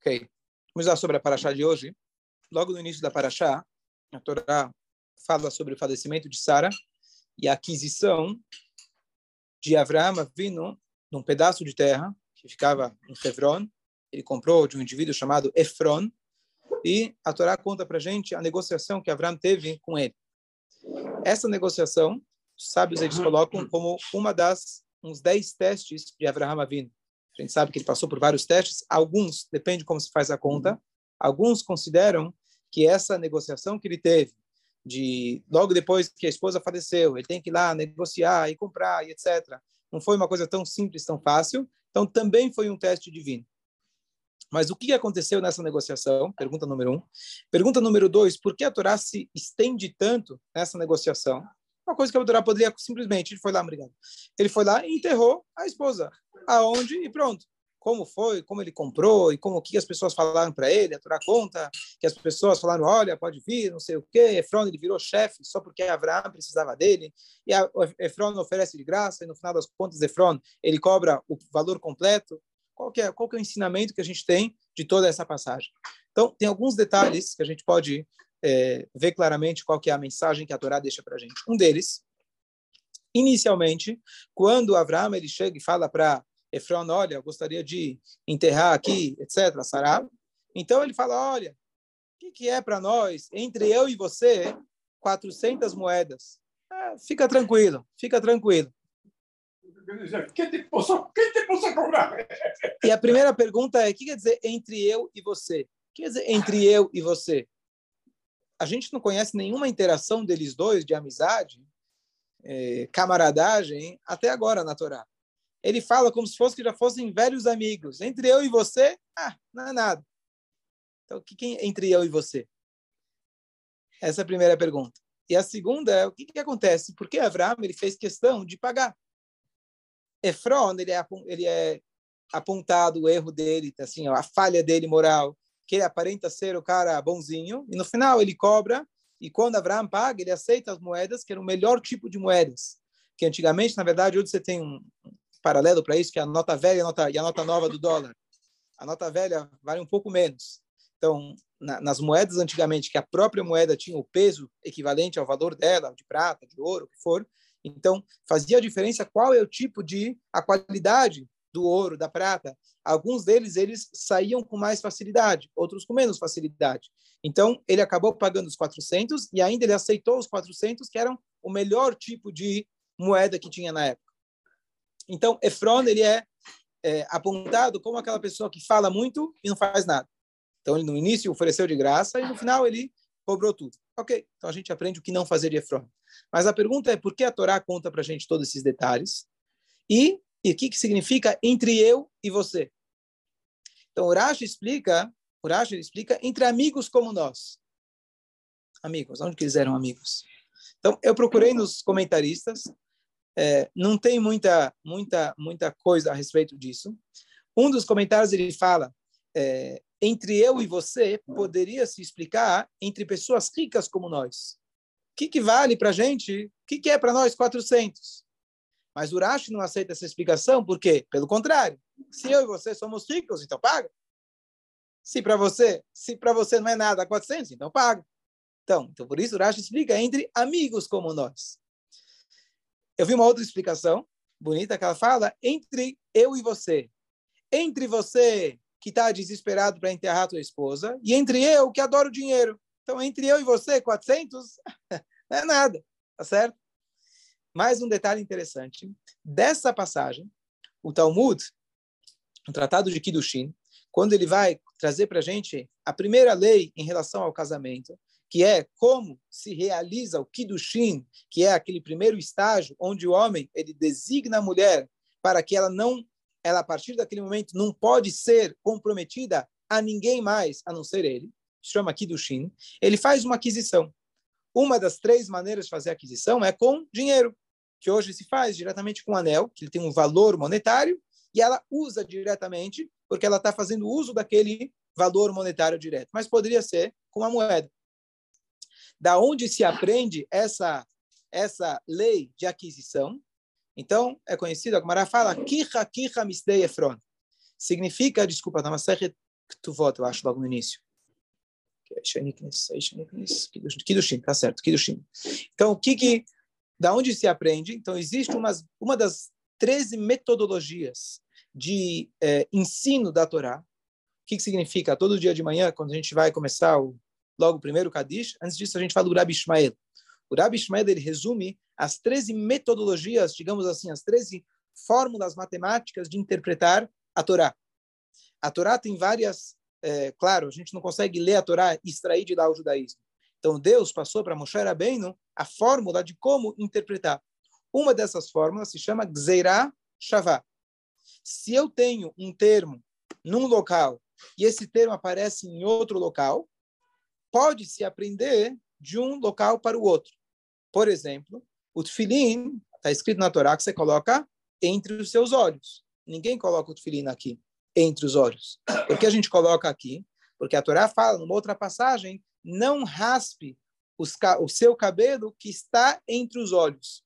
Ok, vamos lá sobre a Paraxá de hoje. Logo no início da Paraxá, a Torá fala sobre o falecimento de Sara e a aquisição de Avraham Avinu num pedaço de terra que ficava em Hebron. Ele comprou de um indivíduo chamado Efron, e a Torá conta para a gente a negociação que Avraham teve com ele. Essa negociação, os sábios eles colocam como uma das uns 10 testes de Avraham Avinu. A gente sabe que ele passou por vários testes. Alguns, depende de como se faz a conta, alguns consideram que essa negociação que ele teve, de logo depois que a esposa faleceu, ele tem que ir lá negociar e comprar e etc. Não foi uma coisa tão simples, tão fácil. Então, também foi um teste divino. Mas o que aconteceu nessa negociação? Pergunta número 1. Pergunta número 2, por que a Torá se estende tanto nessa negociação? Uma coisa que a Torá poderia simplesmente, ele foi lá, obrigado. Ele foi lá e enterrou a esposa. Aonde? E pronto. Como foi? Como ele comprou? E como que as pessoas falaram para ele? A Torá conta que as pessoas falaram, olha, pode vir, não sei o quê. Efron, ele virou chefe só porque Avraham precisava dele. E Efron oferece de graça e no final das contas, Efron, ele cobra o valor completo. Qual que é o ensinamento que a gente tem de toda essa passagem? Então, tem alguns detalhes que a gente pode ver claramente qual que é a mensagem que a Torá deixa para a gente. Um deles, inicialmente, quando Avraham ele chega e fala para Efron, olha, eu gostaria de enterrar aqui, etc., Sará. Então, ele fala, olha, o que é para nós, entre eu e você, 400 moedas? Ah, fica tranquilo, fica tranquilo. Quem tem que você cobrar? E a primeira pergunta é, o que quer dizer entre eu e você? O que quer dizer entre eu e você? A gente não conhece nenhuma interação deles dois, de amizade, camaradagem, até agora na Torá. Ele fala como se fosse que já fossem velhos amigos. Entre eu e você, não é nada. Então, o que é entre eu e você? Essa é a primeira pergunta. E a segunda é, o que acontece? Por que Avraham ele fez questão de pagar? Efron, ele é apontado o erro dele, assim, a falha dele moral, que ele aparenta ser o cara bonzinho, e no final ele cobra, e quando Avraham paga, ele aceita as moedas, que era o melhor tipo de moedas, que antigamente, na verdade, hoje você tem um paralelo para isso, que é a nota velha e a nota nova do dólar. A nota velha vale um pouco menos. Então, nas moedas antigamente, que a própria moeda tinha o peso equivalente ao valor dela, de prata, de ouro, o que for. Então, fazia a diferença qual é o tipo de, a qualidade do ouro, da prata. Alguns deles, eles saíam com mais facilidade, outros com menos facilidade. Então, ele acabou pagando os 400 e ainda ele aceitou os 400, que eram o melhor tipo de moeda que tinha na época. Então, Efron, ele é apontado como aquela pessoa que fala muito e não faz nada. Então, ele no início ofereceu de graça e no final ele cobrou tudo. Ok, então a gente aprende o que não fazer de Efron. Mas a pergunta é por que a Torá conta para a gente todos esses detalhes e o que significa entre eu e você. Então, o Rashi explica entre amigos como nós. Amigos, onde quiseram amigos. Então, eu procurei nos comentaristas, não tem muita coisa a respeito disso. Um dos comentários ele fala, entre eu e você poderia se explicar entre pessoas ricas como nós. O que vale para a gente? O que é para nós 400? Mas o Rashi não aceita essa explicação, porque, pelo contrário, se eu e você somos ricos, então paga. Se para você não é nada 400, então paga. Então, por isso o Rashi explica entre amigos como nós. Eu vi uma outra explicação bonita que ela fala entre eu e você. Entre você que está desesperado para enterrar a tua esposa e entre eu que adoro dinheiro. Então, entre eu e você, 400, não é nada, tá certo? Mais um detalhe interessante. Dessa passagem, o Talmud, o Tratado de Kidushin, quando ele vai trazer para a gente a primeira lei em relação ao casamento, que é como se realiza o Kidushin, que é aquele primeiro estágio onde o homem ele designa a mulher para que ela a partir daquele momento não pode ser comprometida a ninguém mais, a não ser ele. Se chama Kidushin, ele faz uma aquisição. Uma das 3 maneiras de fazer aquisição é com dinheiro, que hoje se faz diretamente com um anel, que ele tem um valor monetário, e ela usa diretamente, porque ela está fazendo uso daquele valor monetário direto. Mas poderia ser com uma moeda. Da onde se aprende essa essa lei de aquisição. Então, é conhecido, a Gomara fala, kicha misdei Efron. Significa, desculpa, tá, mas é Ktuvot, eu acho, logo no início. Kidushin, tá certo, Kidushin. Então, da onde se aprende? Então, existe uma das 13 metodologias de ensino da Torá. O que significa? Todo dia de manhã, quando a gente vai começar logo o primeiro Kadish, antes disso a gente fala do Rabi Ishmael. O Rabi Ishmael, ele resume as 13 metodologias, digamos assim, as 13 fórmulas matemáticas de interpretar a Torá. A Torá tem várias... claro, a gente não consegue ler a Torá e extrair de lá o judaísmo. Então, Deus passou para Moshe Rabbeinu a fórmula de como interpretar. Uma dessas fórmulas se chama Gzeirá Shavá. Se eu tenho um termo num local e esse termo aparece em outro local, pode-se aprender de um local para o outro. Por exemplo, o tefilim está escrito na Torá que você coloca entre os seus olhos. Ninguém coloca o tefilim aqui, entre os olhos. Por que a gente coloca aqui? Porque a Torá fala, numa outra passagem, não raspe o seu cabelo que está entre os olhos.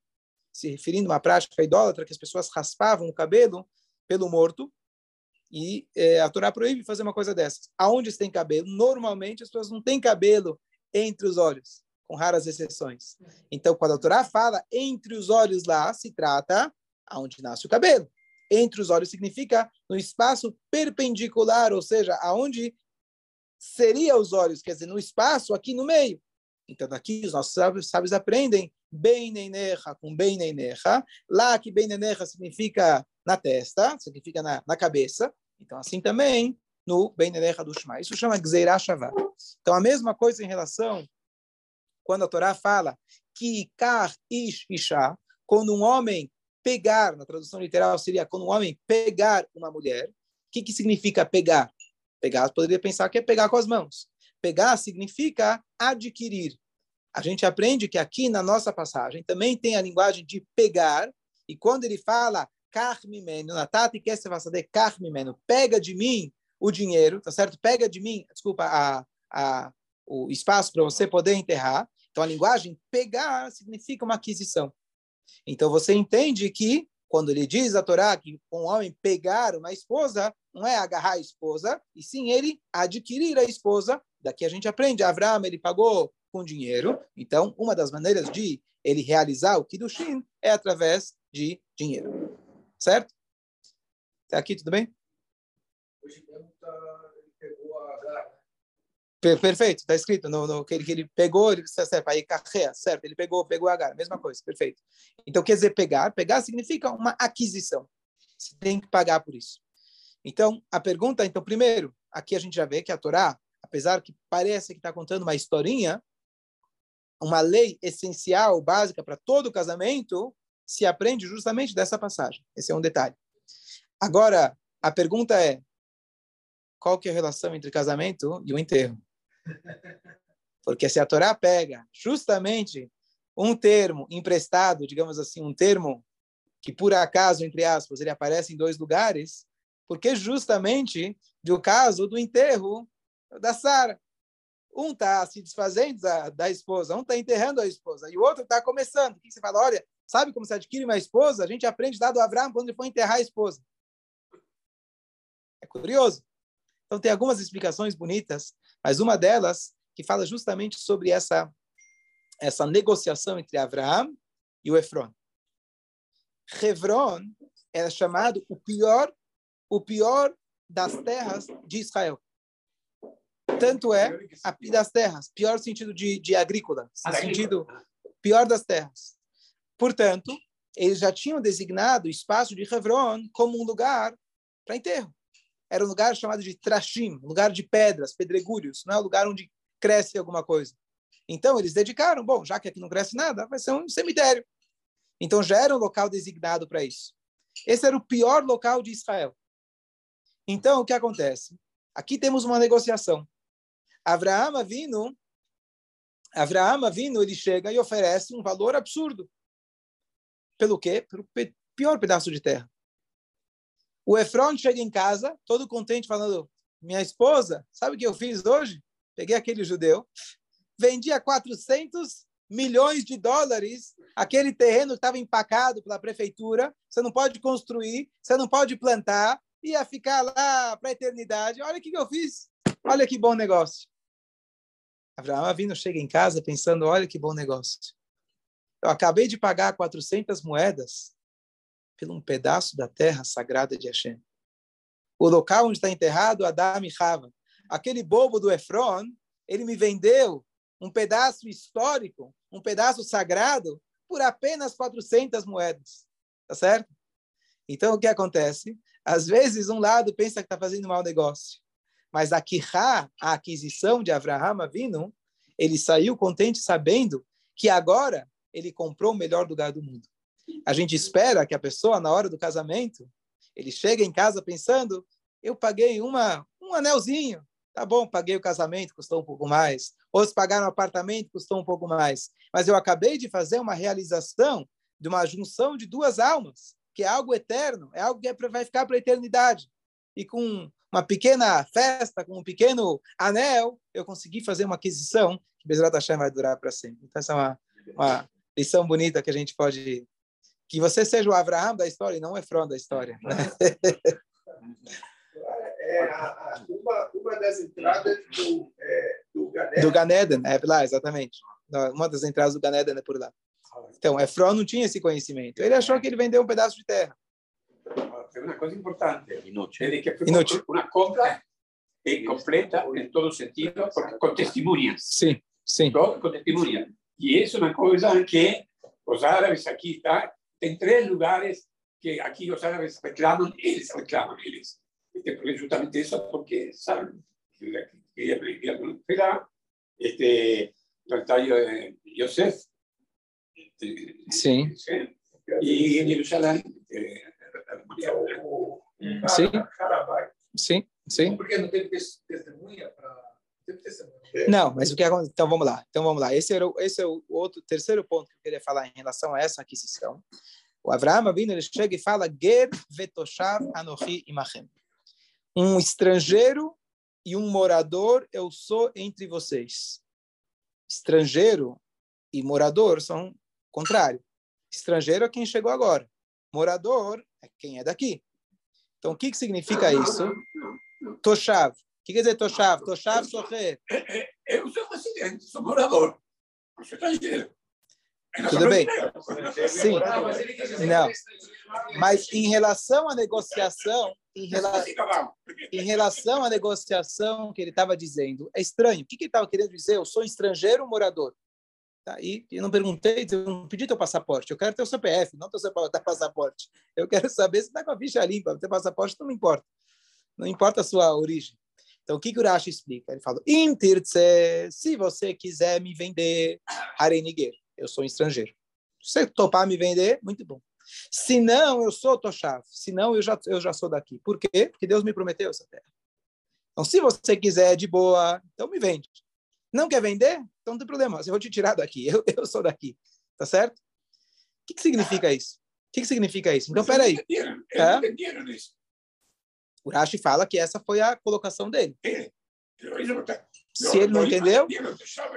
Se referindo a uma prática idólatra, que as pessoas raspavam o cabelo pelo morto, e a Torá proíbe fazer uma coisa dessas. Aonde se tem cabelo? Normalmente as pessoas não têm cabelo entre os olhos, com raras exceções. Então, quando a Torá fala entre os olhos lá, se trata aonde nasce o cabelo. Entre os olhos significa no espaço perpendicular, ou seja, aonde seria os olhos, quer dizer, no espaço, aqui no meio. Então, daqui os nossos sábios aprendem bem neinecha com bem neinecha. Lá que bem neinecha significa na testa, significa na cabeça. Então, assim também no bem neinecha do Shema. Isso chama Gzeirá Shavá. Então, a mesma coisa em relação quando a Torá fala que kar ish ishá, quando um homem pegar, na tradução literal seria quando um homem pegar uma mulher. O que significa pegar? Pegar, poderia pensar que é pegar com as mãos. Pegar significa adquirir. A gente aprende que aqui na nossa passagem também tem a linguagem de pegar, e quando ele fala, pega de mim o dinheiro, tá certo? Pega de mim, desculpa, o espaço para você poder enterrar. Então, a linguagem pegar significa uma aquisição. Então, você entende que, quando ele diz a Torá que um homem pegar uma esposa, não é agarrar a esposa, e sim ele adquirir a esposa. Daqui a gente aprende, Avraham, ele pagou com dinheiro. Então, uma das maneiras de ele realizar o Kidushin é através de dinheiro. Certo? Até aqui, tudo bem? Hoje mesmo ele pegou a garra. Perfeito, está escrito no que ele pegou, ele certo, aí carrega, certo, ele pegou a garra, mesma coisa, perfeito. Então, quer dizer, pegar significa uma aquisição. Você tem que pagar por isso. Então, a pergunta, primeiro, aqui a gente já vê que a Torá, apesar que parece que está contando uma historinha, uma lei essencial, básica para todo casamento, se aprende justamente dessa passagem. Esse é um detalhe. Agora, a pergunta é, qual que é a relação entre casamento e o enterro? Porque se a Torá pega justamente um termo emprestado, digamos assim, um termo que por acaso, entre aspas, ele aparece em dois lugares, porque justamente do caso do enterro da Sara. Um está se desfazendo da esposa, um está enterrando a esposa, e o outro está começando. O que você fala? Olha, sabe como se adquire uma esposa? A gente aprende lá do Avraham quando ele foi enterrar a esposa. É curioso. Então, tem algumas explicações bonitas, mas uma delas que fala justamente sobre essa negociação entre Avraham e o Efron. Chevron era chamado o pior das terras de Israel. Tanto é a pior das terras, pior sentido de agrícola, sentido pior das terras. Portanto, eles já tinham designado o espaço de Chevron como um lugar para enterro. Era um lugar chamado de trashim, um lugar de pedras, pedregulhos, não é um lugar onde cresce alguma coisa. Então, eles dedicaram, bom, já que aqui não cresce nada, vai ser um cemitério. Então, já era um local designado para isso. Esse era o pior local de Israel. Então, o que acontece? Aqui temos uma negociação. Avraham Avinu, ele chega e oferece um valor absurdo. Pelo quê? Pelo pior pedaço de terra. O Efron chega em casa, todo contente, falando, minha esposa, sabe o que eu fiz hoje? Peguei aquele judeu, vendi a 400 milhões de dólares, aquele terreno que estava empacado pela prefeitura, você não pode construir, você não pode plantar, ia ficar lá para a eternidade. Olha o que eu fiz, olha que bom negócio. Avraham Avinu chega em casa pensando, olha que bom negócio. Eu acabei de pagar 400 moedas por um pedaço da terra sagrada de Hashem. O local onde está enterrado Adão e Hava. Aquele bobo do Efron, ele me vendeu um pedaço histórico, um pedaço sagrado, por apenas 400 moedas. Tá certo? Então, o que acontece? Às vezes, um lado pensa que está fazendo um mau negócio. Mas a Kirá, a aquisição de Avraham Avinu, ele saiu contente sabendo que agora ele comprou o melhor lugar do mundo. A gente espera que a pessoa, na hora do casamento, ele chegue em casa pensando, eu paguei um anelzinho. Tá bom, paguei o casamento, custou um pouco mais. Outros pagaram o apartamento, custou um pouco mais. Mas eu acabei de fazer uma realização de uma junção de duas almas, que é algo eterno, é algo que vai ficar para a eternidade. E com uma pequena festa, com um pequeno anel, eu consegui fazer uma aquisição que Gzeirá Shavá vai durar para sempre. Então, essa é uma lição bonita que a gente pode... Que você seja o Avraham da história e não o Efron da história. É uma das entradas do Gan Eden. Do Gan Eden, é lá, exatamente. Uma das entradas do Gan Eden é por lá. Então, Efron não tinha esse conhecimento. Ele achou que ele vendeu um pedaço de terra. É uma coisa importante. Inútil. Ele que foi uma compra completa em todo sentido, com testemunhas. Sim, sim. Todo com testemunhas. E isso é uma coisa que os árabes aqui, tá? Tem três lugares que aqui os árabes reclamam eles. Porque justamente isso, porque saben que aprendía con Sara, Yosef, sí, y en Jerusalén, sim. Porque não teve testemunha para não, mas o que acontece? Então vamos lá. Esse é o outro terceiro ponto que eu queria falar em relação a essa aquisição. O Avraham Avinu, ele chega e fala: Ger vetoshav anochi imachem. Um estrangeiro e um morador eu sou entre vocês. Estrangeiro e morador são contrário. Estrangeiro é quem chegou agora. Morador é quem é daqui. Então, o que significa isso? Toshav. O que quer dizer Toshav? Toshav socher. Eu sou residente, sou morador. Eu sou estrangeiro. Tudo bem? Sim. Não. Mas em relação à negociação, em relação à negociação que ele estava dizendo, é estranho. O que ele estava querendo dizer? Eu sou estrangeiro morador. Tá? E eu não perguntei, eu não pedi teu passaporte. Eu quero teu CPF, não teu passaporte. Eu quero saber se está com a ficha limpa. Teu passaporte não me importa. Não importa a sua origem. Então, o que o Rashi explica? Ele fala, Intirtse, se você quiser me vender, Hareniguer. Eu sou um estrangeiro. Se você topar me vender, muito bom. Se não, eu sou Toshav. Se não, eu já sou daqui. Por quê? Porque Deus me prometeu essa terra. Então, se você quiser de boa, então me vende. Não quer vender? Então não tem problema. Eu vou te tirar daqui. Eu sou daqui. Tá certo? O que significa isso? Então, peraí. Entenderam isso. O Rashi fala que essa foi a colocação dele. Se ele não entendeu,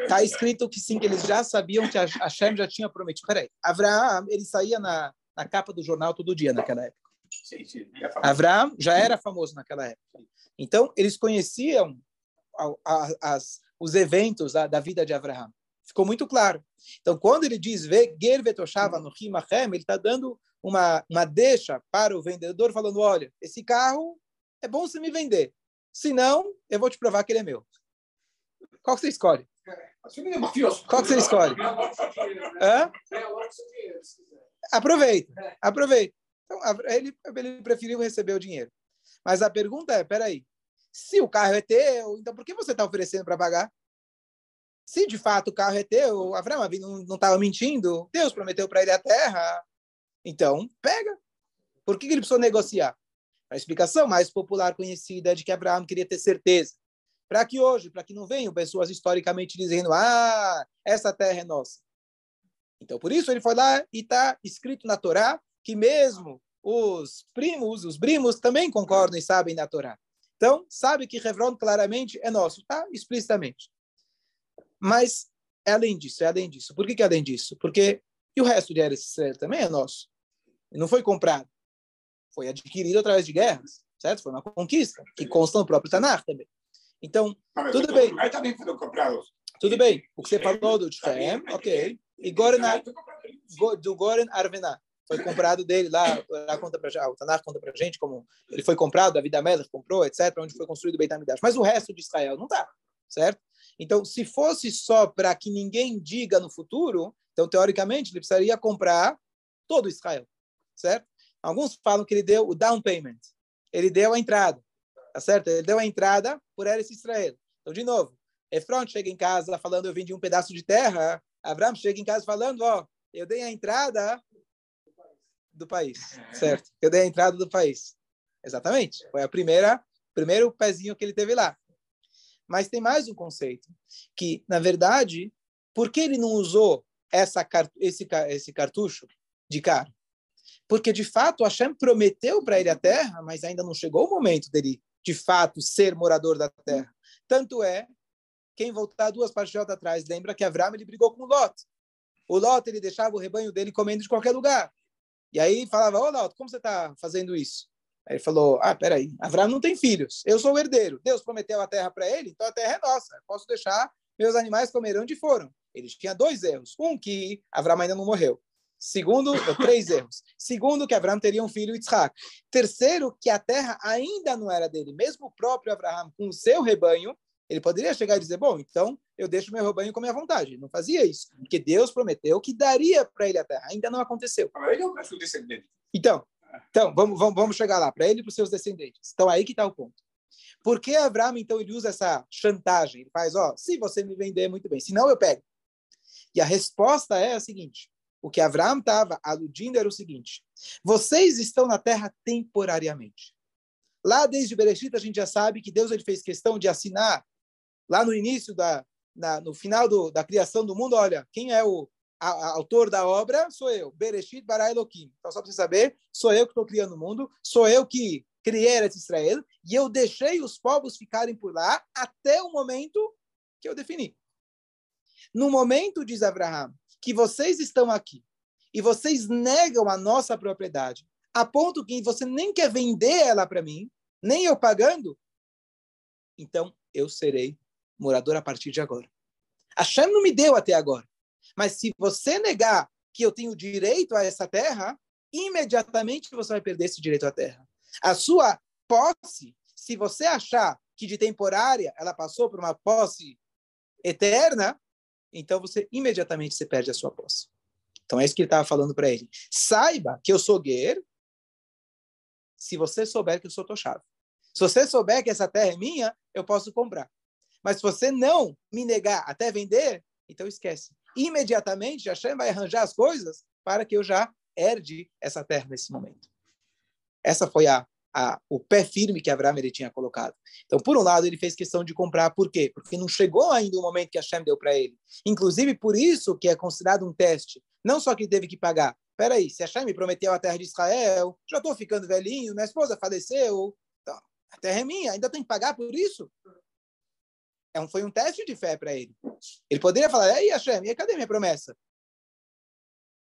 está escrito que sim, que eles já sabiam que Hashem já tinha prometido. Peraí, Avraham, ele saía na capa do jornal todo dia naquela época. Avraham já era famoso naquela época. Então, eles conheciam os eventos da vida de Avraham. Ficou muito claro. Então, quando ele diz, Ger vetoshava no Himachem, ele está dando uma deixa para o vendedor, falando, olha, esse carro é bom você me vender. Se não, eu vou te provar que ele é meu. Qual que você escolhe? Qual que você escolhe? Hã? Aproveita. Então, ele preferiu receber o dinheiro. Mas a pergunta é, peraí, se o carro é teu, então por que você está oferecendo para pagar? Se de fato o carro é teu, Avraham não estava mentindo, Deus prometeu para ele a terra, então pega. Por que ele precisou negociar? A explicação mais popular conhecida é de que Avraham queria ter certeza. Para que hoje, para que não venham pessoas historicamente dizendo, essa terra é nossa. Então, por isso, ele foi lá e está escrito na Torá que mesmo os primos também concordam e sabem da Torá. Então, sabe que Hebron claramente é nosso, tá? Explicitamente. Mas É além disso, é além disso. Por que é além disso? Porque e o resto de Eretz Israel também é nosso. E não foi comprado. Foi adquirido através de guerras, certo? Foi uma conquista, que consta no próprio Tanakh também. Então, tudo bem. Mas também foram comprados. Tudo bem. O que você falou do Shem, ok. E do Goren Arvena. Foi comprado dele lá, o Tanakh conta pra gente como ele foi comprado, David Amelor comprou, etc., onde foi construído o Beit Amidash. Mas o resto de Israel não está, certo? Então, se fosse só para que ninguém diga no futuro, então, teoricamente, ele precisaria comprar todo Israel, certo? Alguns falam que ele deu o down payment, ele deu a entrada, tá certo? Ele deu a entrada por Eretz Israel. Então, de novo, Efron chega em casa falando, eu vendi um pedaço de terra, Avraham chega em casa falando, ó, eu dei a entrada do país, certo? Eu dei a entrada do país. Exatamente. Foi o primeiro pezinho que ele teve lá. Mas tem mais um conceito, que, na verdade, por que ele não usou esse cartucho de cara? Porque, de fato, Hashem prometeu para ele a terra, mas ainda não chegou o momento dele, de fato, ser morador da terra. Tanto é, quem voltar duas partes atrás, lembra que Avraham, ele brigou com Lot. O Lot, ele deixava o rebanho dele comendo de qualquer lugar. E aí falava, ô Lot, como você está fazendo isso? Aí ele falou, peraí, Avraham não tem filhos, eu sou o herdeiro. Deus prometeu a terra para ele, então a terra é nossa. Eu posso deixar, meus animais comerão onde foram. Ele tinha 2 erros. Um, que Avraham ainda não morreu. Segundo, 3 erros. Segundo, que Avraham teria um filho, Isaque. Terceiro, que a terra ainda não era dele. Mesmo o próprio Avraham, com o seu rebanho, ele poderia chegar e dizer, bom, então eu deixo meu rebanho com a minha vontade. Ele não fazia isso, porque Deus prometeu que daria para ele a terra. Ainda não aconteceu. Ele é um braço descendente. Então vamos chegar lá, para ele e para os seus descendentes. Então, aí que está o ponto. Por que Avraham, então, ele usa essa chantagem? Ele faz, se você me vender, muito bem. Senão, eu pego. E a resposta é a seguinte. O que Avraham estava aludindo era o seguinte. Vocês estão na terra temporariamente. Lá, desde Bereshit, a gente já sabe que Deus ele fez questão de assinar lá no início, no final da criação do mundo, olha, quem é o autor da obra? Sou eu, Bereshit bara Elohim. Então, só para você saber, sou eu que estou criando o mundo, sou eu que criei Eretz Israel, e eu deixei os povos ficarem por lá até o momento que eu defini. No momento, diz Avraham, que vocês estão aqui, e vocês negam a nossa propriedade, a ponto que você nem quer vender ela para mim, nem eu pagando, então eu serei morador a partir de agora. Hashem não me deu até agora. Mas se você negar que eu tenho direito a essa terra, imediatamente você vai perder esse direito à terra. A sua posse, se você achar que de temporária ela passou por uma posse eterna, então você imediatamente se perde a sua posse. Então é isso que ele estava falando para ele. Saiba que eu sou guer, se você souber que eu sou Toshav. Se você souber que essa terra é minha, eu posso comprar. Mas se você não me negar até vender, então esquece. Imediatamente, Hashem vai arranjar as coisas para que eu já herde essa terra nesse momento. Essa foi o pé firme que Avraham ele tinha colocado. Então, por um lado, ele fez questão de comprar. Por quê? Porque não chegou ainda o momento que Hashem deu para ele. Inclusive, por isso que é considerado um teste. Não só que ele teve que pagar. Peraí, se Hashem me prometeu a terra de Israel, já estou ficando velhinho, minha esposa faleceu, então, a terra é minha, ainda tem que pagar por isso? Foi um teste de fé para ele. Ele poderia falar, ei Hashem, cadê minha promessa?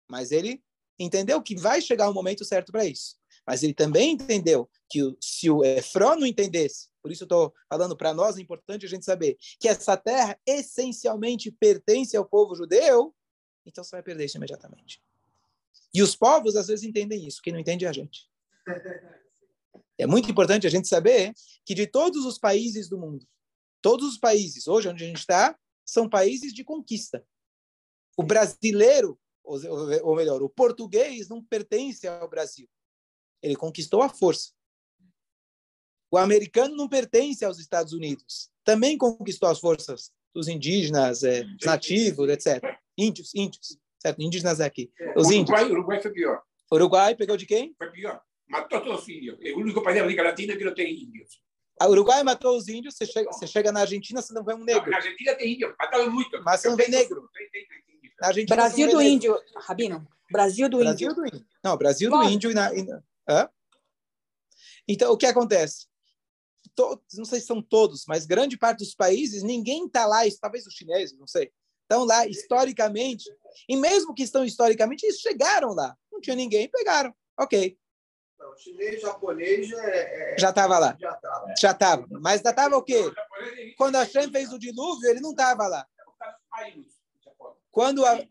Mas ele entendeu que vai chegar o momento certo para isso. Mas ele também entendeu que se o Efron não entendesse, por isso estou falando para nós, é importante a gente saber que essa terra essencialmente pertence ao povo judeu, então você vai perder isso imediatamente. E os povos, às vezes, entendem isso. Quem não entende é a gente. É muito importante a gente saber que de todos os países do mundo, todos os países, hoje onde a gente está, são países de conquista. O brasileiro, ou melhor, o português não pertence ao Brasil. Ele conquistou à força. O americano não pertence aos Estados Unidos. Também conquistou as forças dos indígenas, nativos, etc. Índios. Certo? Indígenas aqui. Os índios. Uruguai foi pior. Uruguai pegou de quem? Foi pior. Matou todos os índios. É o único país da América Latina que não tem índios. O Uruguai matou os índios, você chega na Argentina, você não vê um negro. Na Argentina tem índio, mataram muito. Mas você não vê negro. Brasil do índio, Rabino. Brasil do índio. Não, Brasil do índio. Então, o que acontece? Não sei se são todos, mas grande parte dos países, ninguém está lá, talvez os chineses, não sei. estão lá historicamente, e mesmo que estão historicamente, eles chegaram lá. Não tinha ninguém, pegaram. Ok. Não, o chinês, o japonês... já estava lá. Já estava. É. Mas já estava o quê? Quando Hashem fez o dilúvio, ele não estava lá. Quando a...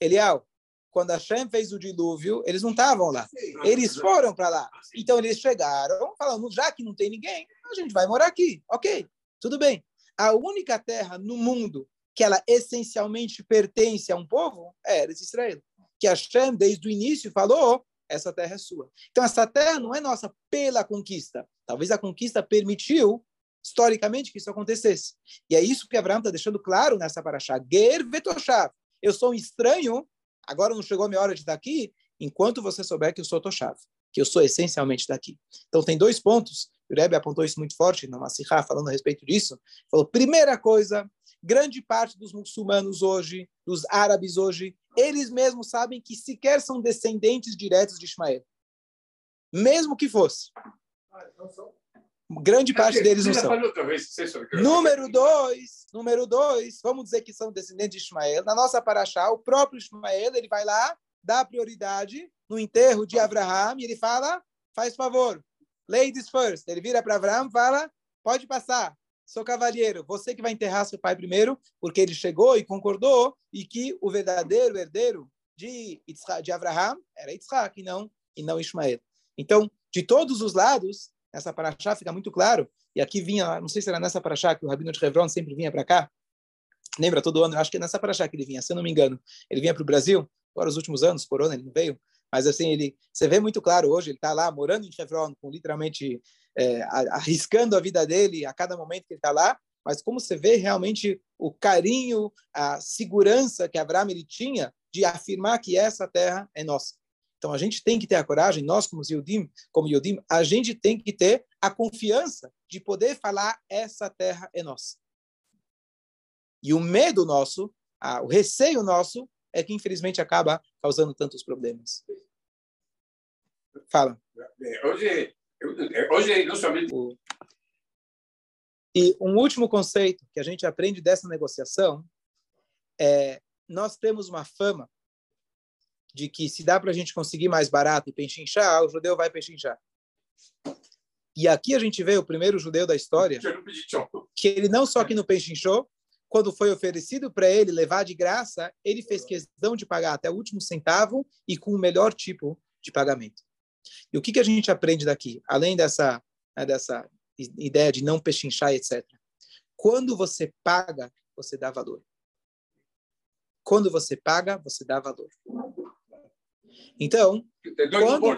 Elial, quando Hashem fez o dilúvio, eles não estavam lá. Eles foram para lá. Então, eles chegaram, falando, já que não tem ninguém, a gente vai morar aqui. Ok, tudo bem. A única terra no mundo que ela essencialmente pertence a um povo é Eretz Israel. Que Hashem, desde o início, falou, essa terra é sua. Então, essa terra não é nossa pela conquista. Talvez a conquista permitiu, historicamente, que isso acontecesse. E é isso que Avraham está deixando claro nessa paraxá. Ger vetoshav. Eu sou um estranho, agora não chegou a minha hora de estar aqui, enquanto você souber que eu sou Toshav, que eu sou essencialmente daqui. Então, tem dois pontos. O Rebbe apontou isso muito forte na Massirá, falando a respeito disso. Falou, primeira coisa, grande parte dos muçulmanos hoje, dos árabes hoje, eles mesmos sabem que sequer são descendentes diretos de Ismael. Mesmo que fosse. Grande parte deles não são. Número dois, vamos dizer que são descendentes de Ismael. Na nossa paraxá, o próprio Ismael, ele vai lá, dá prioridade no enterro de Avraham, e ele fala, faz favor, ladies first. Ele vira para Avraham e fala, pode passar, sou cavalheiro, você que vai enterrar seu pai primeiro, porque ele chegou e concordou, e que o verdadeiro herdeiro de Avraham era Isaque, e não Ismael. Então, de todos os lados, nessa paraxá fica muito claro, e aqui vinha, não sei se era nessa paraxá que o Rabino de Chevron sempre vinha para cá, lembra, todo ano, acho que é nessa paraxá que ele vinha, se eu não me engano, ele vinha para o Brasil, agora os últimos anos, corona, ele não veio, mas assim, você vê muito claro hoje, ele está lá morando em Chevron, com literalmente arriscando a vida dele a cada momento que ele está lá, mas como você vê realmente o carinho, a segurança que Avraham ele tinha de afirmar que essa terra é nossa. Então, a gente tem que ter a coragem, nós como Yodim, a gente tem que ter a confiança de poder falar essa terra é nossa. E o medo nosso, o receio nosso, é que infelizmente acaba causando tantos problemas. Fala. Hoje não somente... E um último conceito que a gente aprende dessa negociação é nós temos uma fama de que se dá para a gente conseguir mais barato e pechinchar, o judeu vai pechinchar. E aqui a gente vê o primeiro judeu da história, que ele não só que não pechinchou, quando foi oferecido para ele levar de graça, ele fez questão de pagar até o último centavo e com o melhor tipo de pagamento. E o que a gente aprende daqui, além dessa ideia de não pechinchar, etc. Quando você paga, você dá valor. Quando você paga, você dá valor. Então, quando,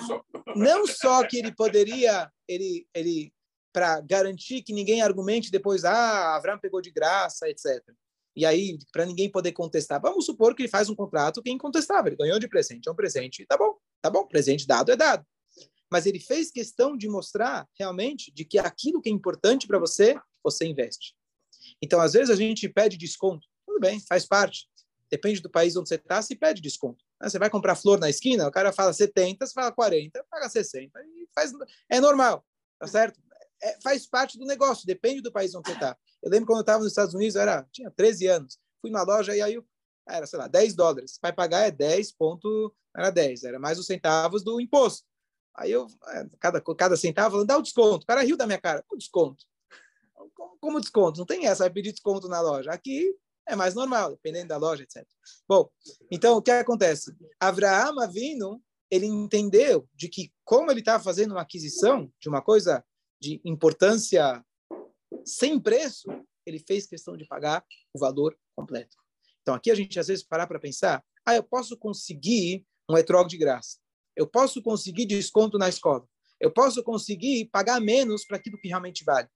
não só que ele poderia, ele para garantir que ninguém argumente depois, Avraham pegou de graça, etc. E aí, para ninguém poder contestar, vamos supor que ele faz um contrato que é incontestável, ele ganhou de presente, é um presente, tá bom, presente dado é dado. Mas ele fez questão de mostrar, realmente, de que aquilo que é importante para você, você investe. Então, às vezes, a gente pede desconto, tudo bem, faz parte. Depende do país onde você está, se pede desconto. Você vai comprar flor na esquina, o cara fala 70, você fala 40, paga 60. E faz, é normal, tá certo? Faz parte do negócio, depende do país onde você está. Eu lembro quando eu estava nos Estados Unidos, tinha 13 anos, fui numa loja e aí era, sei lá, $10. Vai pagar 10 ponto, era 10, era mais os centavos do imposto. Aí eu, cada centavo, dá o desconto. O cara riu da minha cara, o desconto. Como desconto? Não tem essa, vai pedir desconto na loja. Aqui... é mais normal, dependendo da loja, etc. Bom, então, o que acontece? Avraham Avinu, ele entendeu de que, como ele estava fazendo uma aquisição de uma coisa de importância sem preço, ele fez questão de pagar o valor completo. Então, aqui a gente, às vezes, parar para pensar, eu posso conseguir um etrog de graça, eu posso conseguir desconto na escola, eu posso conseguir pagar menos para aquilo que realmente vale.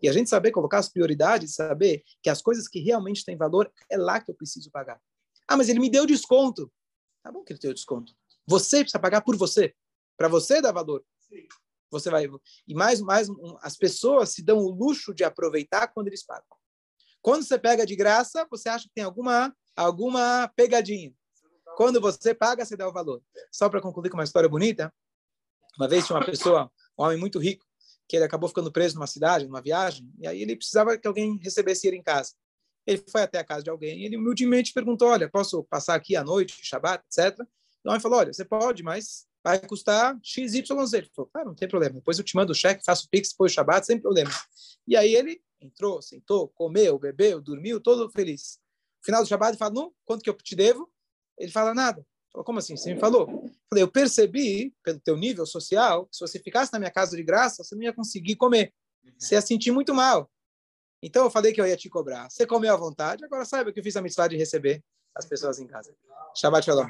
E a gente saber colocar as prioridades, saber que as coisas que realmente têm valor, é lá que eu preciso pagar. Mas ele me deu desconto. Tá bom que ele deu desconto. Você precisa pagar por você. Para você dar valor. Sim. Você vai... E mais, as pessoas se dão o luxo de aproveitar quando eles pagam. Quando você pega de graça, você acha que tem alguma pegadinha. Quando você paga, você dá o valor. Só para concluir com uma história bonita, uma vez tinha uma pessoa, um homem muito rico, que ele acabou ficando preso numa cidade, numa viagem, e aí ele precisava que alguém recebesse ele em casa. Ele foi até a casa de alguém e ele humildemente perguntou, olha, posso passar aqui à noite, Shabbat, etc. E o homem falou, olha, você pode, mas vai custar XYZ. Ele falou, ah, não tem problema, depois eu te mando o cheque, faço o pix, depois o Shabbat, sem problema. E aí ele entrou, sentou, comeu, bebeu, dormiu, todo feliz. No final do Shabbat ele fala, não, quanto que eu te devo? Ele fala, nada. Ele falou, como assim? Você me falou? Eu falei, eu percebi, pelo teu nível social, que se você ficasse na minha casa de graça, você não ia conseguir comer. Você ia sentir muito mal. Então, eu falei que eu ia te cobrar. Você comeu à vontade, agora saiba que eu fiz a mitzvah de receber as pessoas em casa. Shabbat shalom.